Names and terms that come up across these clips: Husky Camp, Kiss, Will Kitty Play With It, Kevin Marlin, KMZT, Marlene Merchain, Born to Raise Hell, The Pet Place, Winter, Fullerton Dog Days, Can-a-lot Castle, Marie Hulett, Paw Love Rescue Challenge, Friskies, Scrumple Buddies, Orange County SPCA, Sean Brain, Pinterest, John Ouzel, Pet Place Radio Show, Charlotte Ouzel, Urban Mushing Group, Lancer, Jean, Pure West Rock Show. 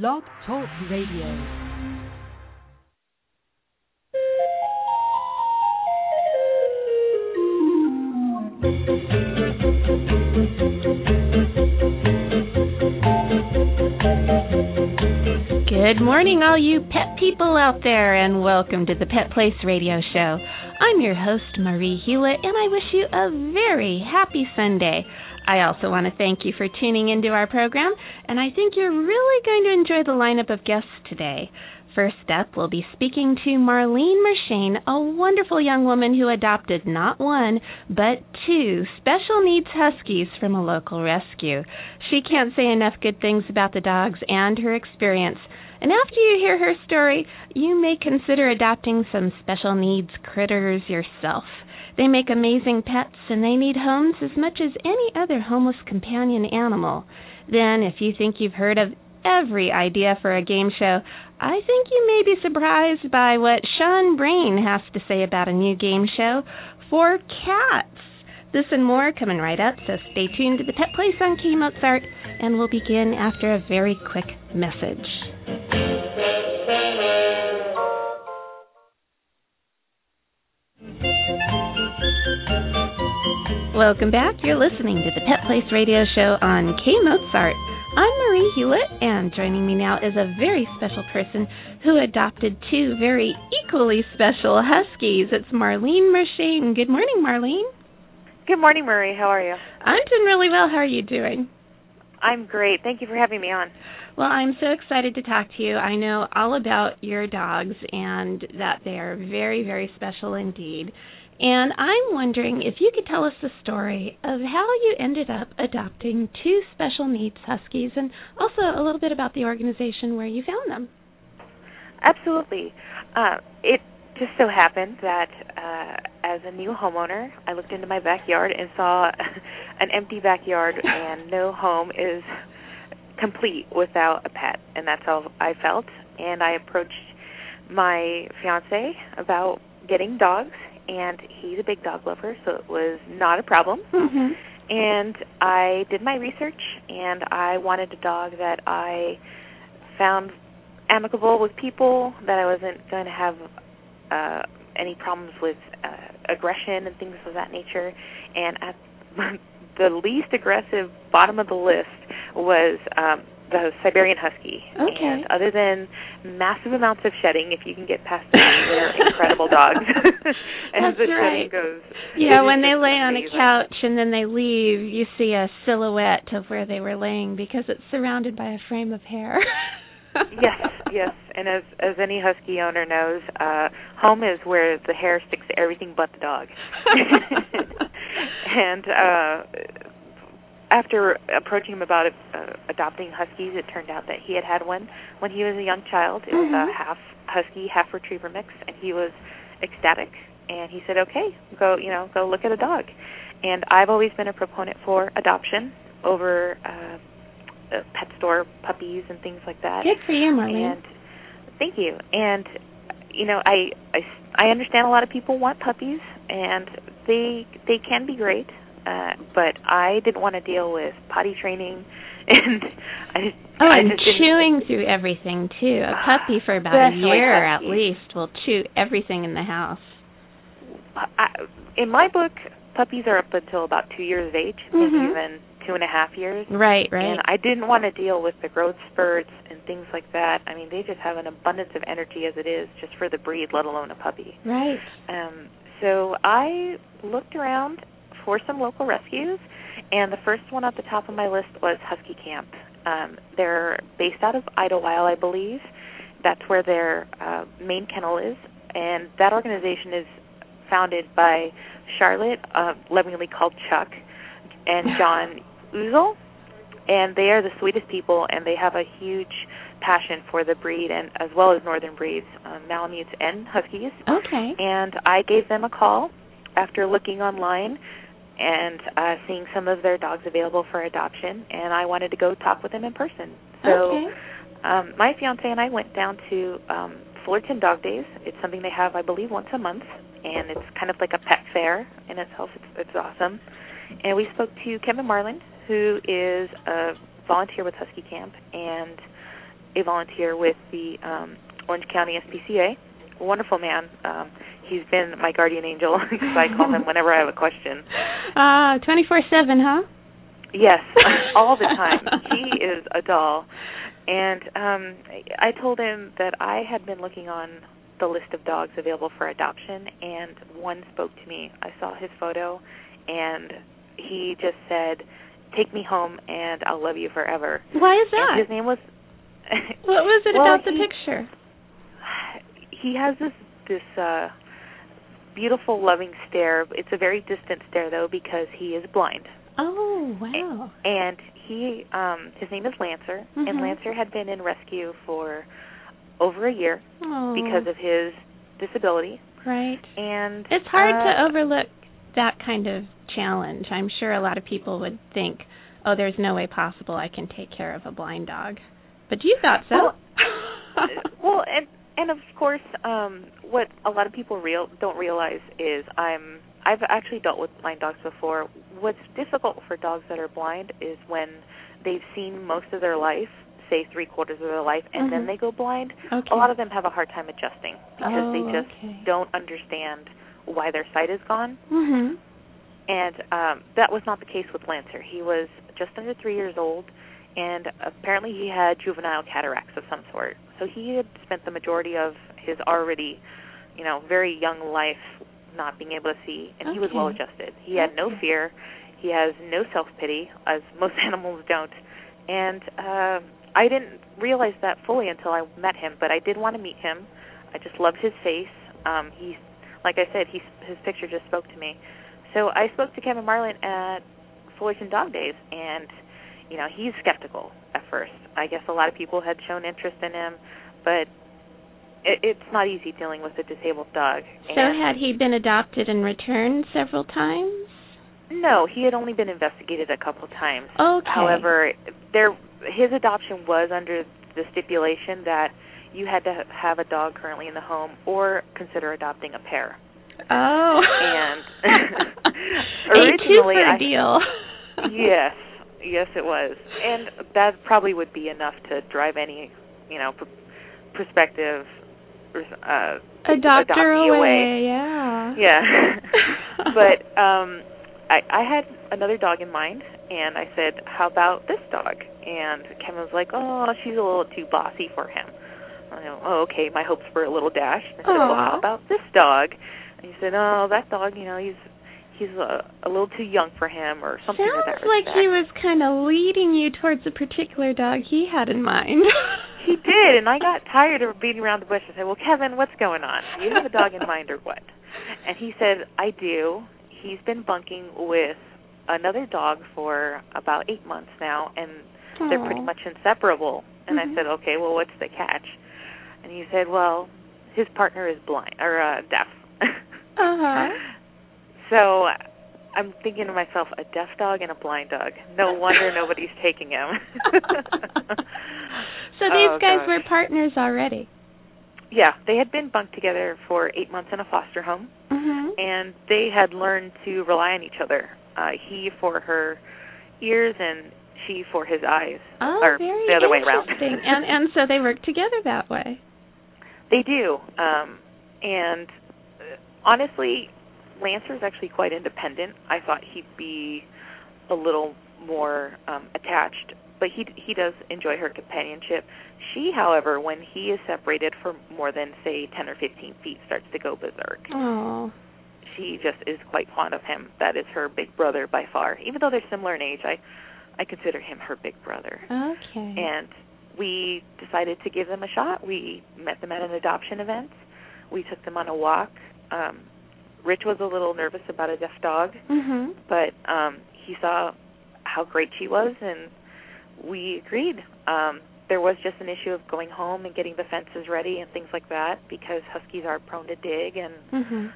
Blog Talk Radio. Good morning, all you pet people out there, and welcome to the Pet Place Radio Show. I'm your host, Marie Hulett, and I wish you a very happy Sunday. I also want to thank you for tuning into our program, and I think you're really going to enjoy the lineup of guests today. First up, we'll be speaking to Marlene Merchain, a wonderful young woman who adopted not one, but two special needs huskies from a local rescue. She can't say enough good things about the dogs and her experience. And after you hear her story, you may consider adopting some special needs critters yourself. They make amazing pets, and they need homes as much as any other homeless companion animal. Then, if you think you've heard of every idea for a game show, I think you may be surprised by what Sean Brain has to say about a new game show for cats. This and more coming right up, so stay tuned to the Pet Place on K-Mozart, and we'll begin after a very quick message. Welcome back. You're listening to the Pet Place Radio Show on K-Mozart. I'm Marie Hulett, and joining me now is a very special person who adopted two very equally special huskies. It's Marlene Merchain. Good morning, Marlene. Good morning, Marie. How are you? I'm doing really well. How are you doing? I'm great. Thank you for having me on. Well, I'm so excited to talk to you. I know all about your dogs and that they are very, very special indeed. And I'm wondering if you could tell us the story of how you ended up adopting two special needs huskies, and also a little bit about the organization where you found them. Absolutely. It just so happened that as a new homeowner, I looked into my backyard and saw an empty backyard, and no home is complete without a pet. And that's how I felt. And I approached my fiancé about getting dogs. And he's a big dog lover, so it was not a problem. Mm-hmm. And I did my research, and I wanted a dog that I found amicable with people, that I wasn't going to have any problems with aggression and things of that nature. And at the least aggressive bottom of the list was the Siberian Husky. Okay. And other than massive amounts of shedding, if you can get past them, they're incredible dogs. As the shedding goes. Yeah, when they lay on a couch and then they leave, you see a silhouette of where they were laying because it's surrounded by a frame of hair. Yes. And as any Husky owner knows, home is where the hair sticks to everything but the dog. And after approaching him about adopting Huskies, it turned out that he had one when he was a young child. It was a half Husky, half Retriever mix, and he was ecstatic. And he said, okay, go look at a dog. And I've always been a proponent for adoption over pet store puppies and things like that. Good for you, Mommy. And thank you. And, I understand a lot of people want puppies, and they can be great. But I didn't want to deal with potty training, and chewing through everything too. A puppy for about a year at least will chew everything in the house. In my book, puppies are up until about 2 years of age, maybe even 2.5 years. Right. And I didn't want to deal with the growth spurts and things like that. I mean, they just have an abundance of energy as it is, just for the breed, let alone a puppy. Right. So I looked around for some local rescues, and the first one at the top of my list was Husky Camp. They're based out of Idlewild, I believe. That's where their main kennel is, and that organization is founded by Charlotte, lovingly called Chuck, and John Ouzel, and they are the sweetest people, and they have a huge passion for the breed, and as well as northern breeds, Malamutes and Huskies. Okay. And I gave them a call after looking online and seeing some of their dogs available for adoption, and I wanted to go talk with them in person. So my fiancé and I went down to Fullerton Dog Days. It's something they have, I believe, once a month, and it's kind of like a pet fair in itself. It's awesome. And we spoke to Kevin Marlin, who is a volunteer with Husky Camp, and a volunteer with the Orange County SPCA, a wonderful man. He's been my guardian angel because I call him whenever I have a question. 24/7, huh? Yes, all the time. He is a doll. And I told him that I had been looking on the list of dogs available for adoption, and one spoke to me. I saw his photo, and he just said, "Take me home, and I'll love you forever." Why is that? And his name was... What was it about the picture? He has this beautiful, loving stare. It's a very distant stare, though, because he is blind. Oh, wow. And he, his name is Lancer, mm-hmm. and Lancer had been in rescue for over a year because of his disability. Right. And it's hard to overlook that kind of challenge. I'm sure a lot of people would think, oh, there's no way possible I can take care of a blind dog. But you thought so. Well, and of course, what a lot of people don't realize is I've actually dealt with blind dogs before. What's difficult for dogs that are blind is when they've seen most of their life, say 3/4 of their life, and mm-hmm. then they go blind. Okay. A lot of them have a hard time adjusting because they just don't understand why their sight is gone. Mm-hmm. And that was not the case with Lancer. He was just under 3 years old. And apparently he had juvenile cataracts of some sort. So he had spent the majority of his already, very young life not being able to see, and he was well-adjusted. He had no fear. He has no self-pity, as most animals don't. And I didn't realize that fully until I met him, but I did want to meet him. I just loved his face. He, like I said, his picture just spoke to me. So I spoke to Kevin Marlin at Fullerton Dog Days, and... he's skeptical at first. I guess a lot of people had shown interest in him, but it's not easy dealing with a disabled dog. So had he been adopted and returned several times? No, he had only been investigated a couple times. Okay. However, his adoption was under the stipulation that you had to have a dog currently in the home or consider adopting a pair. Oh. And originally... a deal. Yes. Yes, it was. And that probably would be enough to drive any, prospective adoptee away. Yeah. Yeah. But I had another dog in mind, and I said, how about this dog? And Kevin was like, oh, she's a little too bossy for him. I go, oh, okay, my hopes were a little dashed. I said, well, how about this dog? And he said, oh, that dog, he's a little too young for him or something like that. Sounds like he was kind of leading you towards a particular dog he had in mind. He did, and I got tired of beating around the bush and said, well, Kevin, what's going on? Do you have a dog in mind or what? And he said, I do. He's been bunking with another dog for about 8 months now, and they're pretty much inseparable. And mm-hmm. I said, okay, well, what's the catch? And he said, well, his partner is blind or deaf. Uh-huh. So I'm thinking to myself, a deaf dog and a blind dog. No wonder nobody's taking him. So these guys were partners already. Yeah, they had been bunked together for 8 months in a foster home, mm-hmm. and they had learned to rely on each other. He for her ears and she for his eyes, or the other way around. And so they work together that way. They do. And honestly... Lancer is actually quite independent. I thought he'd be a little more attached, but he does enjoy her companionship. She, however, when he is separated for more than, say, 10 or 15 feet, starts to go berserk. Aww. She just is quite fond of him. That is her big brother by far. Even though they're similar in age, I consider him her big brother. Okay. And we decided to give them a shot. We met them at an adoption event. We took them on a walk. Rich was a little nervous about a deaf dog, mm-hmm. but he saw how great she was, and we agreed. There was just an issue of going home and getting the fences ready and things like that because huskies are prone to dig, and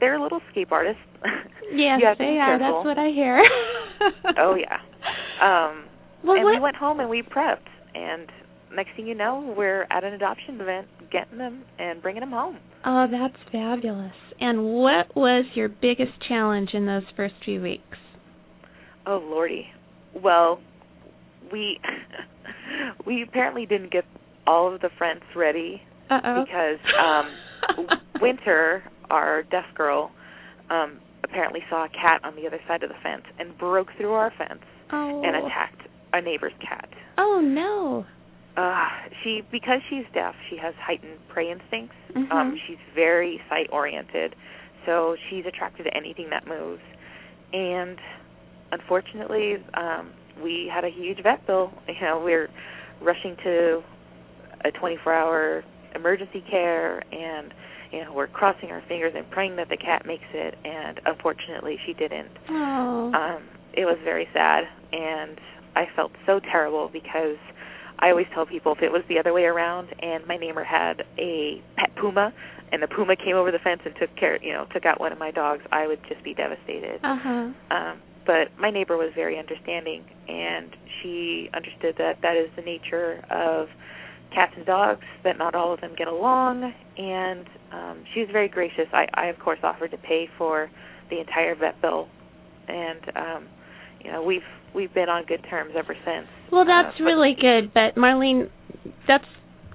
they're little escape artists. Yes, they are. That's what I hear. Oh, yeah. We went home and we prepped, and next thing you know, we're at an adoption event getting them and bringing them home. Oh, that's fabulous. And what was your biggest challenge in those first few weeks? Oh, Lordy. Well, we apparently didn't get all of the friends ready. Uh-oh. Because Winter, our deaf girl, apparently saw a cat on the other side of the fence and broke through our fence and attacked a neighbor's cat. Oh, no. Because she's deaf, she has heightened prey instincts. Mm-hmm. She's very sight-oriented, so she's attracted to anything that moves. And unfortunately, we had a huge vet bill. You know, we're rushing to a 24-hour emergency care, and you know, we're crossing our fingers and praying that the cat makes it, and unfortunately she didn't. Oh. It was very sad, and I felt so terrible because I always tell people if it was the other way around and my neighbor had a pet puma and the puma came over the fence and took out one of my dogs, I would just be devastated. Uh-huh. But my neighbor was very understanding, and she understood that is the nature of cats and dogs, that not all of them get along, and she was very gracious. I, of course, offered to pay for the entire vet bill, and we've been on good terms ever since. Well, that's really good, but Marlene, that's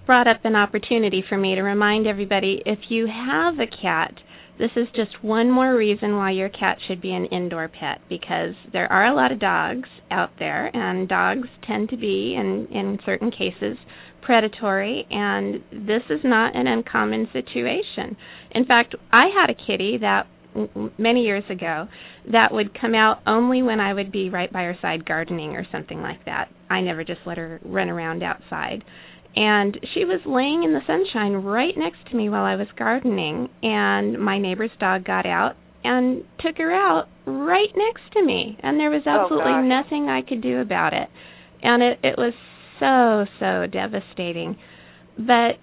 brought up an opportunity for me to remind everybody, if you have a cat, this is just one more reason why your cat should be an indoor pet, because there are a lot of dogs out there, and dogs tend to be, in certain cases, predatory, and this is not an uncommon situation. In fact, I had a kitty that many years ago that would come out only when I would be right by her side gardening or something like that. I never just let her run around outside. And she was laying in the sunshine right next to me while I was gardening, and my neighbor's dog got out and took her out right next to me, and there was absolutely nothing I could do about it. And it was so devastating. But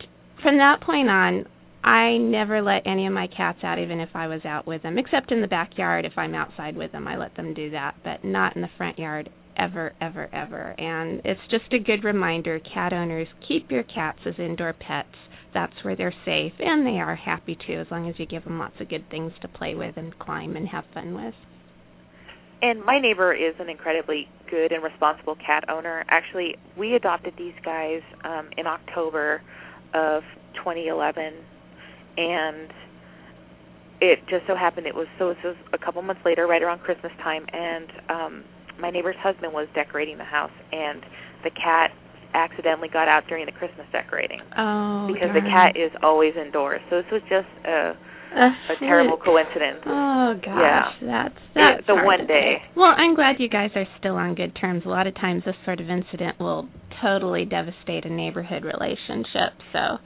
from that point on, I never let any of my cats out, even if I was out with them, except in the backyard. If I'm outside with them, I let them do that, but not in the front yard, ever, ever, ever. And it's just a good reminder, cat owners, keep your cats as indoor pets. That's where they're safe, and they are happy, too, as long as you give them lots of good things to play with and climb and have fun with. And my neighbor is an incredibly good and responsible cat owner. Actually, we adopted these guys in October of 2011, and it just so happened it was a couple months later, right around Christmas time, and my neighbor's husband was decorating the house, and the cat accidentally got out during the Christmas decorating. Oh, because the cat is always indoors. So this was just a terrible coincidence. Oh, gosh. Yeah. That's the one day. Well, I'm glad you guys are still on good terms. A lot of times this sort of incident will totally devastate a neighborhood relationship. So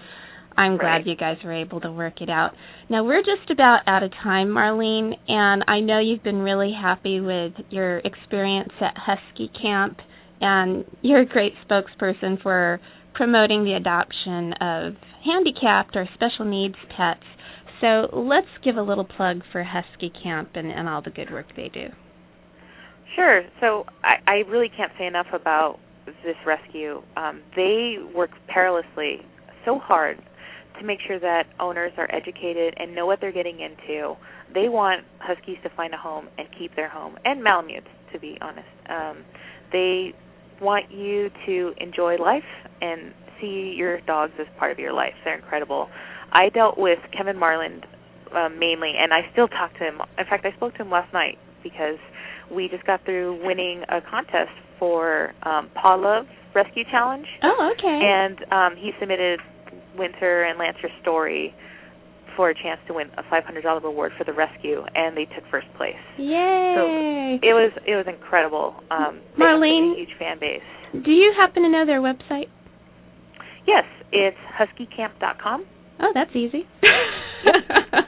I'm glad you guys were able to work it out. Now, we're just about out of time, Marlene, and I know you've been really happy with your experience at Husky Camp, and you're a great spokesperson for promoting the adoption of handicapped or special needs pets. So let's give a little plug for Husky Camp and all the good work they do. Sure. So I really can't say enough about this rescue. They work tirelessly, so hard, to make sure that owners are educated and know what they're getting into. They want Huskies to find a home and keep their home, and Malamutes, to be honest. They want you to enjoy life and see your dogs as part of your life. They're incredible. I dealt with Kevin Marlin mainly, and I still talk to him. In fact, I spoke to him last night because we just got through winning a contest for Paw Love Rescue Challenge. Oh, okay. And he submitted Winter and Lancer's story for a chance to win a $500 reward for the rescue, and they took first place. Yay! So it was incredible. Marlene, they have a huge fan base. Do you happen to know their website? Yes, it's huskycamp.com. Oh, that's easy.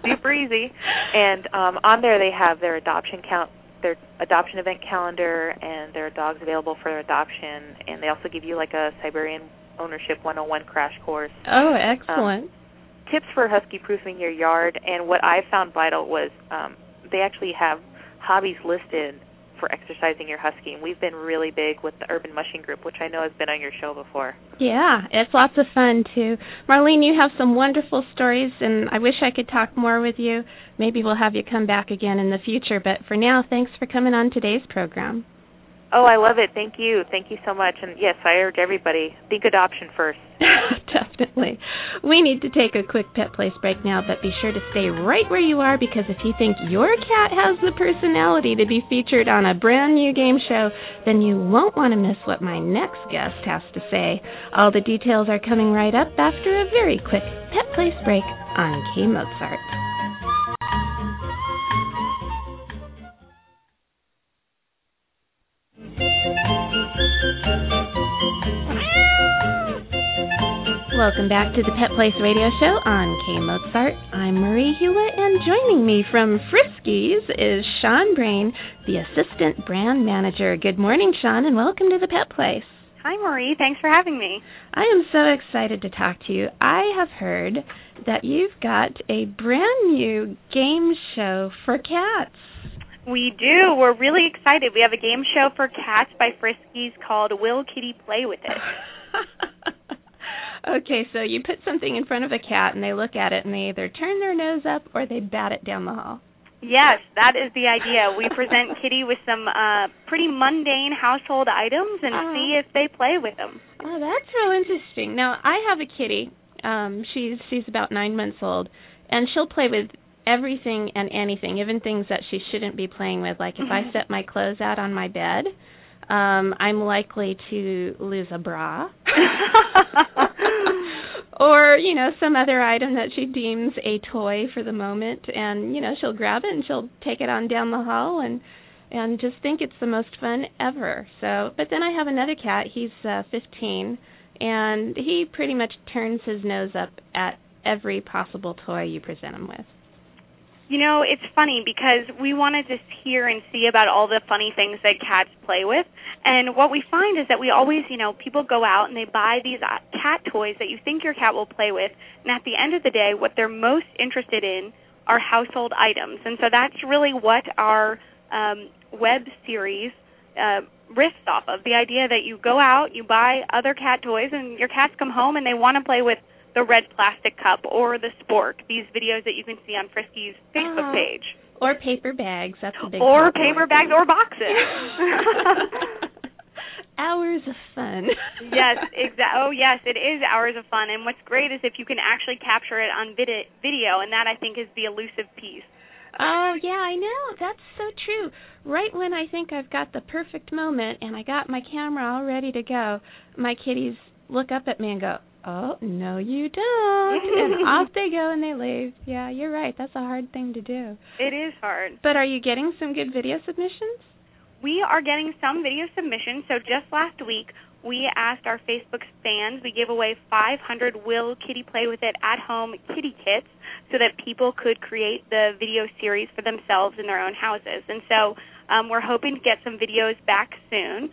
Super easy. And on there they have their their adoption event calendar, and their dogs available for adoption. And they also give you like a Siberian Ownership 101 crash course. Oh, excellent. Tips for husky proofing your yard. And what I found vital was they actually have hobbies listed for exercising your husky, and we've been really big with the Urban Mushing Group, which I know has been on your show before. Yeah, it's lots of fun, too. Marlene, you have some wonderful stories, and I wish I could talk more with you. Maybe we'll have you come back again in the future, but for now, thanks for coming on today's program. Oh, I love it. Thank you. Thank you so much. And, yes, I urge everybody, think adoption first. Definitely. We need to take a quick Pet Place break now, but be sure to stay right where you are, because if you think your cat has the personality to be featured on a brand new game show, then you won't want to miss what my next guest has to say. All the details are coming right up after a very quick Pet Place break on K Mozart. Welcome back to the Pet Place Radio Show on K Mozart. I'm Marie Hulett, and joining me from Friskies is Sean Brain, the Assistant Brand Manager. Good morning, Sean, and welcome to the Pet Place. Hi, Marie. Thanks for having me. I am so excited to talk to you. I have heard that you've got a brand new game show for cats. We do. We're really excited. We have a game show for cats by Friskies called Will Kitty Play With It. Okay, so you put something in front of a cat, and they look at it, and they either turn their nose up or they bat it down the hall. Yes, that is the idea. We present Kitty with some pretty mundane household items and see if they play with them. Oh, that's so interesting. Now, I have a kitty. She's about 9 months old, and she'll play with everything and anything, even things that she shouldn't be playing with. Like if I set my clothes out on my bed, I'm likely to lose a bra. Or, you know, some other item that she deems a toy for the moment. And, you know, she'll grab it and she'll take it on down the hall and just think it's the most fun ever. So, but then I have another cat. He's 15, and he pretty much turns his nose up at every possible toy you present him with. You know, it's funny because we want to just hear and see about all the funny things that cats play with. And what we find is that we always, you know, people go out and they buy these cat toys that you think your cat will play with. And at the end of the day, what they're most interested in are household items. And so that's really what our web series riffs off of, the idea that you go out, you buy other cat toys, and your cats come home and they want to play with the red plastic cup or the spork, these videos that you can see on Friskies' Facebook page. Or paper bags. That's a big Or paper one. Bags or boxes. Hours of fun. Yes, exactly. Oh, yes, it is hours of fun. And what's great is if you can actually capture it on video, and that, I think, is the elusive piece. Oh, yeah, I know. That's so true. Right when I think I've got the perfect moment and I got my camera all ready to go, my kitties look up at me and go, "Oh, no, you don't." And off they go and they leave. Yeah, you're right. That's a hard thing to do. It is hard. But are you getting some good video submissions? We are getting some video submissions. So just last week, we asked our Facebook fans, we gave away 500 Will Kitty Play With It at home kitty kits so that people could create the video series for themselves in their own houses. And so we're hoping to get some videos back soon.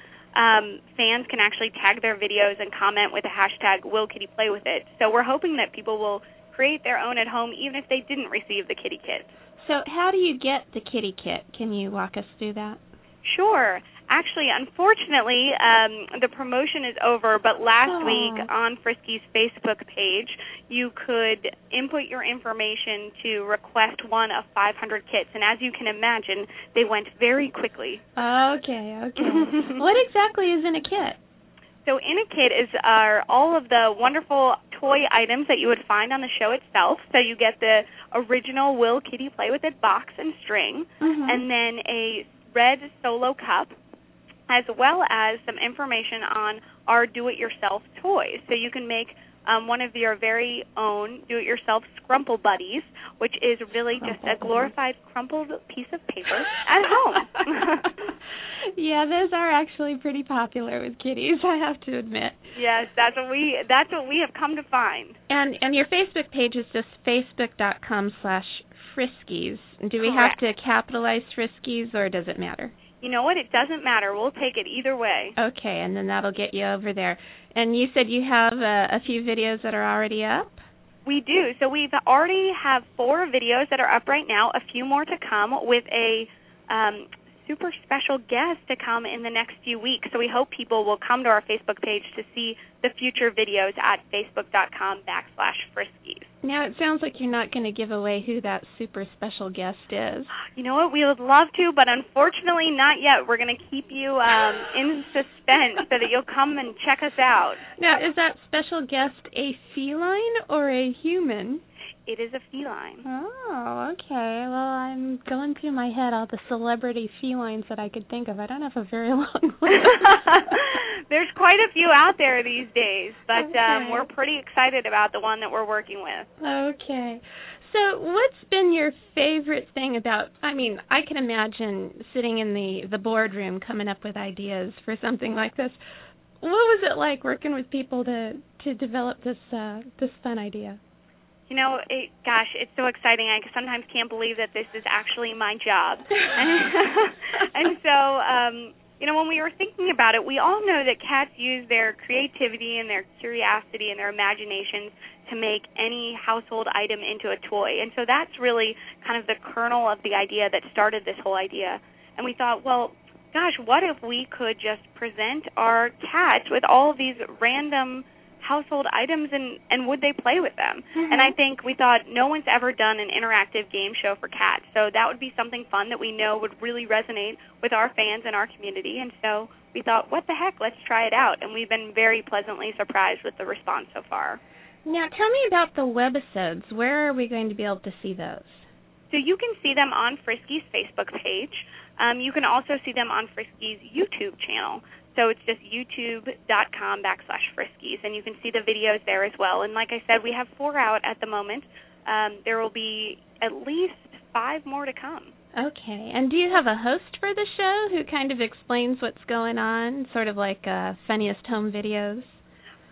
Fans can actually tag their videos and comment with the hashtag Will Kitty Play With It. So we're hoping that people will create their own at home, even if they didn't receive the kitty kit. So how do you get the kitty kit? Can you walk us through that? Sure. Actually, unfortunately, the promotion is over, but last week on Friskies' Facebook page, you could input your information to request one of 500 kits. And as you can imagine, they went very quickly. Okay. What exactly is in a kit? So in a kit is all of the wonderful toy items that you would find on the show itself. So you get the original Will Kitty Play With It box and string, and then a red solo cup, as well as some information on our do-it-yourself toys. So you can make one of your very own do-it-yourself Scrumple Buddies, which is really just a glorified crumpled piece of paper at home. Yeah, those are actually pretty popular with kitties, I have to admit. Yes, that's what we have come to find. And your Facebook page is just facebook.com/Friskies. Do we have to capitalize Friskies, or does it matter? You know what? It doesn't matter. We'll take it either way. Okay, and then that'll get you over there. And you said you have a few videos that are already up? We do. So we already have 4 videos that are up right now, a few more to come, with a super special guest to come in the next few weeks. So we hope people will come to our Facebook page to see the future videos at facebook.com/Friskies. Now, it sounds like you're not going to give away who that super special guest is. You know what? We would love to, but unfortunately not yet. We're going to keep you in suspense so that you'll come and check us out. Now, is that special guest a feline or a human? It is a feline. Oh, okay. Well, I'm going through my head all the celebrity felines that I could think of. I don't have a very long list. There's quite a few out there these days, but okay. We're pretty excited about the one that we're working with. Okay. So what's been your favorite thing about, I mean, I can imagine sitting in the boardroom coming up with ideas for something like this. What was it like working with people to develop this fun idea? You know, it's so exciting. I sometimes can't believe that this is actually my job. And so, you know, when we were thinking about it, we all know that cats use their creativity and their curiosity and their imaginations to make any household item into a toy. And so that's really kind of the kernel of the idea that started this whole idea. And we thought, well, gosh, what if we could just present our cats with all these random household items, and would they play with them? Mm-hmm. And I think we thought no one's ever done an interactive game show for cats, so that would be something fun that we know would really resonate with our fans and our community. And so we thought, what the heck, let's try it out. And we've been very pleasantly surprised with the response so far. Now, tell me about the webisodes. Where are we going to be able to see those? So you can see them on Friskies' Facebook page. You can also see them on Friskies' YouTube channel. So it's just youtube.com/Friskies, and you can see the videos there as well. And like I said, we have 4 out at the moment. There will be at least 5 more to come. Okay. And do you have a host for the show who kind of explains what's going on, sort of like Funniest Home Videos?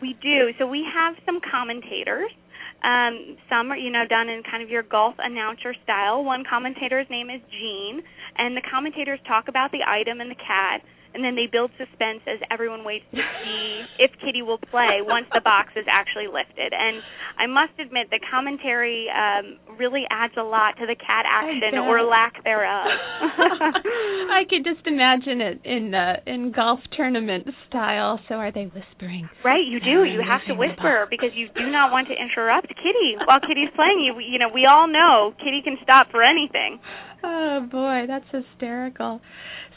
We do. So we have some commentators. Some are, you know, done in kind of your golf announcer style. One commentator's name is Jean, and the commentators talk about the item and the cat. And then they build suspense as everyone waits to see if Kitty will play once the box is actually lifted. And I must admit, the commentary really adds a lot to the cat action or lack thereof. I could just imagine it in golf tournament style. So are they whispering? Right, you do. You have to whisper because you do not want to interrupt Kitty while Kitty's playing. You know, we all know Kitty can stop for anything. Oh, boy, that's hysterical.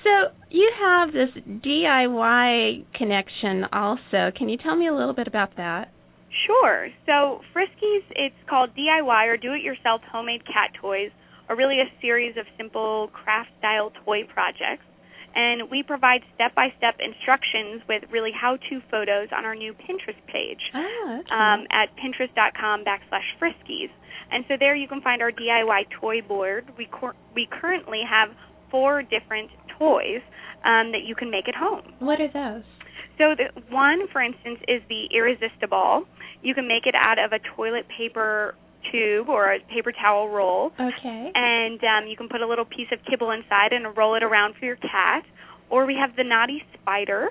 So you have this DIY connection also. Can you tell me a little bit about that? Sure. So Friskies, it's called DIY, or Do-It-Yourself Homemade Cat Toys, are really a series of simple craft-style toy projects. And we provide step-by-step instructions with really how-to photos on our new Pinterest page at pinterest.com/Friskies. And so there you can find our DIY toy board. We currently have 4 different toys that you can make at home. What are those? So one, for instance, is the Irresistible. You can make it out of a toilet paper tube or a paper towel roll. Okay. And you can put a little piece of kibble inside and roll it around for your cat. Or we have the Naughty Spider,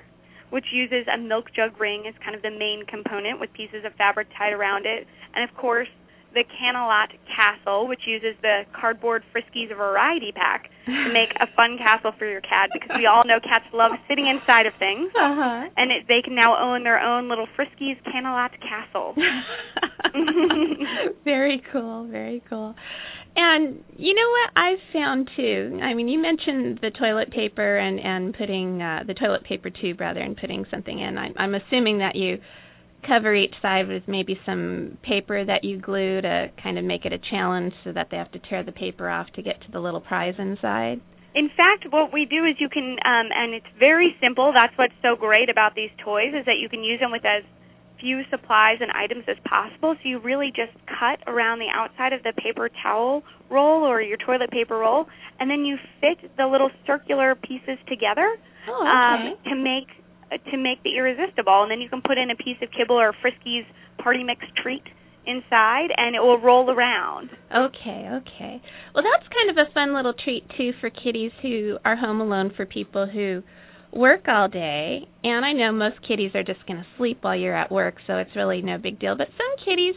which uses a milk jug ring as kind of the main component with pieces of fabric tied around it. And, of course, the Can-a-lot Castle, which uses the cardboard Friskies variety pack to make a fun castle for your cat, because we all know cats love sitting inside of things, and they can now own their own little Friskies Can-a-lot Castle. Very cool, very cool. And you know what I've found, too? I mean, you mentioned the toilet paper and putting the toilet paper tube, rather, and putting something in. I'm assuming that you cover each side with maybe some paper that you glue to kind of make it a challenge so that they have to tear the paper off to get to the little prize inside. In fact, what we do is you can, and it's very simple, that's what's so great about these toys, is that you can use them with as few supplies and items as possible. So you really just cut around the outside of the paper towel roll or your toilet paper roll, and then you fit the little circular pieces together to make the Irresistible, and then you can put in a piece of kibble or Friskies party mix treat inside, and it will roll around. Okay. Well, that's kind of a fun little treat, too, for kitties who are home alone, for people who work all day. And I know most kitties are just going to sleep while you're at work, so it's really no big deal. But some kitties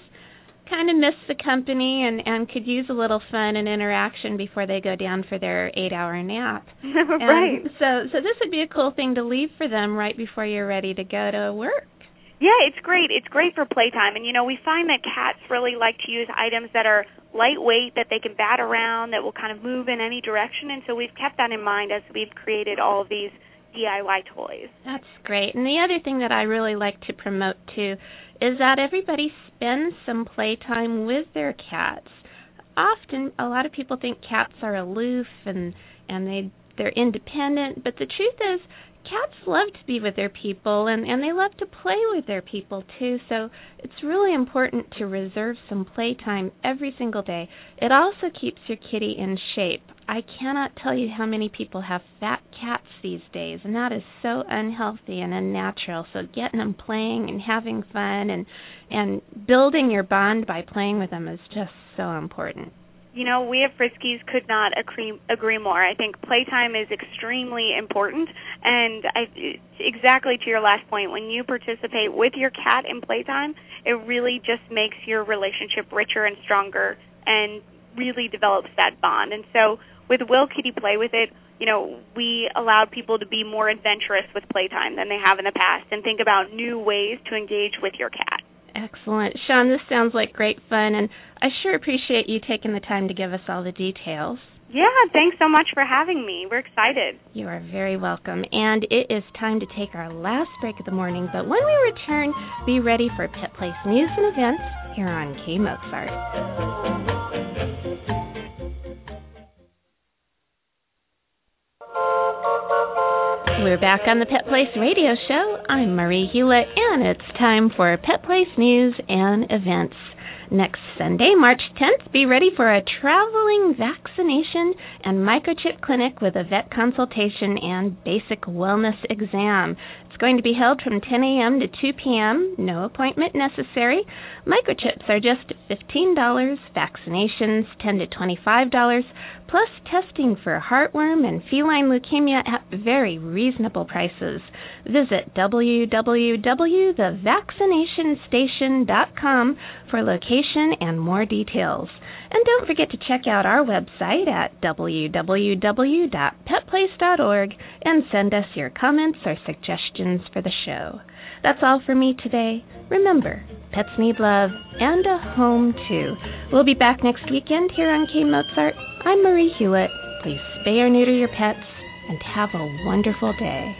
kind of miss the company and could use a little fun and interaction before they go down for their 8-hour nap. Right. So this would be a cool thing to leave for them right before you're ready to go to work. Yeah, it's great. It's great for playtime. And, you know, we find that cats really like to use items that are lightweight, that they can bat around, that will kind of move in any direction. And so we've kept that in mind as we've created all of these DIY toys. That's great. And the other thing that I really like to promote, too, is that everybody spends some playtime with their cats. Often, a lot of people think cats are aloof and they're independent, but the truth is, cats love to be with their people, and they love to play with their people, too. So it's really important to reserve some playtime every single day. It also keeps your kitty in shape. I cannot tell you how many people have fat cats these days, and that is so unhealthy and unnatural. So getting them playing and having fun and building your bond by playing with them is just so important. You know, we at Friskies could not agree more. I think playtime is extremely important, and exactly to your last point, when you participate with your cat in playtime, it really just makes your relationship richer and stronger and really develops that bond. And so with Will Kitty Play With It, you know, we allowed people to be more adventurous with playtime than they have in the past and think about new ways to engage with your cat. Excellent. Sean, this sounds like great fun, and I sure appreciate you taking the time to give us all the details. Yeah, thanks so much for having me. We're excited. You are very welcome, and it is time to take our last break of the morning, but when we return, be ready for Pet Place news and events here on K Mozart. We're back on the Pet Place Radio Show. I'm Marie Hulett, and it's time for Pet Place News and Events. Next Sunday, March 10th, be ready for a traveling vaccination and microchip clinic with a vet consultation and basic wellness exam. It's going to be held from 10 a.m. to 2 p.m., no appointment necessary. Microchips are just $15, vaccinations $10 to $25, plus testing for heartworm and feline leukemia at very reasonable prices. Visit www.thevaccinationstation.com for location and more details. And don't forget to check out our website at www.petplace.org and send us your comments or suggestions for the show. That's all for me today. Remember, pets need love and a home, too. We'll be back next weekend here on K Mozart. I'm Marie Hulett. Please spay or neuter your pets and have a wonderful day.